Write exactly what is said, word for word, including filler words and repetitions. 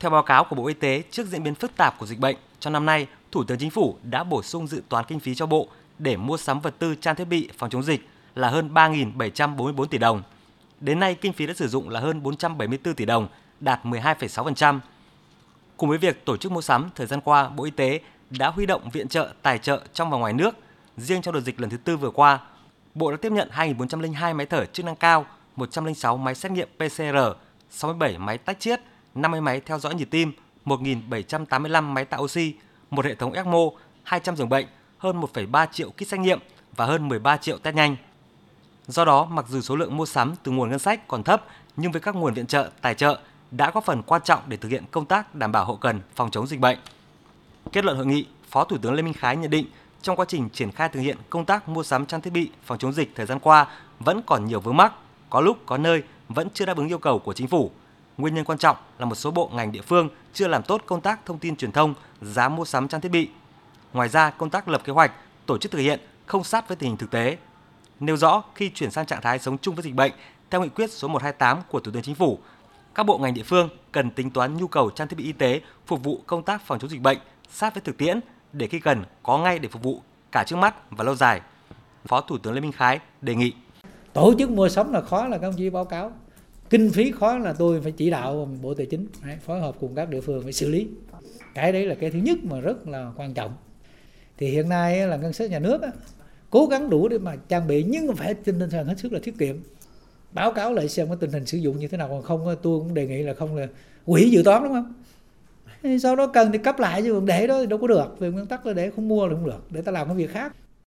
Theo báo cáo của Bộ Y tế, trước diễn biến phức tạp của dịch bệnh, trong năm nay, Thủ tướng Chính phủ đã bổ sung dự toán kinh phí cho Bộ để mua sắm vật tư trang thiết bị phòng chống dịch là hơn ba nghìn bảy trăm bốn mươi bốn tỷ đồng. Đến nay, kinh phí đã sử dụng là hơn bốn trăm bảy mươi bốn tỷ đồng, đạt mười hai phẩy sáu phần trăm. Cùng với việc tổ chức mua sắm, thời gian qua, Bộ Y tế đã huy động viện trợ, tài trợ trong và ngoài nước. Riêng trong đợt dịch lần thứ tư vừa qua, Bộ đã tiếp nhận hai nghìn bốn trăm lẻ hai máy thở chức năng cao, một trăm lẻ sáu máy xét nghiệm pê xê rờ, sáu mươi bảy máy tách chiết, năm mươi máy theo dõi nhịp tim, một nghìn bảy trăm tám mươi lăm máy tạo oxy, một hệ thống ECMO, hai trăm giường bệnh, hơn một phẩy ba triệu kit xét nghiệm và hơn mười ba triệu test nhanh. Do đó, mặc dù số lượng mua sắm từ nguồn ngân sách còn thấp, nhưng với các nguồn viện trợ, tài trợ đã góp phần quan trọng để thực hiện công tác đảm bảo hậu cần phòng chống dịch bệnh. Kết luận hội nghị, Phó Thủ tướng Lê Minh Khái nhận định trong quá trình triển khai thực hiện công tác mua sắm trang thiết bị phòng chống dịch thời gian qua vẫn còn nhiều vướng mắc, có lúc có nơi vẫn chưa đáp ứng yêu cầu của Chính phủ. Nguyên nhân quan trọng là một số bộ ngành địa phương chưa làm tốt công tác thông tin truyền thông, giá mua sắm trang thiết bị. Ngoài ra, công tác lập kế hoạch, tổ chức thực hiện không sát với tình hình thực tế. Nêu rõ khi chuyển sang trạng thái sống chung với dịch bệnh, theo nghị quyết số một trăm hai mươi tám của Thủ tướng Chính phủ, các bộ ngành địa phương cần tính toán nhu cầu trang thiết bị y tế phục vụ công tác phòng chống dịch bệnh sát với thực tiễn để khi cần có ngay để phục vụ cả trước mắt và lâu dài. Phó Thủ tướng Lê Minh Khái đề nghị tổ chức mua sắm là khó là các ông chí báo cáo, kinh phí khó là tôi phải chỉ đạo Bộ Tài chính phối hợp cùng các địa phương phải xử lý. Cái đấy là cái thứ nhất mà rất là quan trọng. Thì hiện nay là ngân sách nhà nước cố gắng đủ để mà trang bị nhưng phải trên tinh thần hết sức là tiết kiệm. Báo cáo lại xem cái tình hình sử dụng như thế nào, còn không tôi cũng đề nghị là không là quỹ dự toán đúng không? Sau đó cần thì cấp lại chứ còn để đó thì đâu có được, về nguyên tắc là để không mua là không được, để ta làm cái việc khác.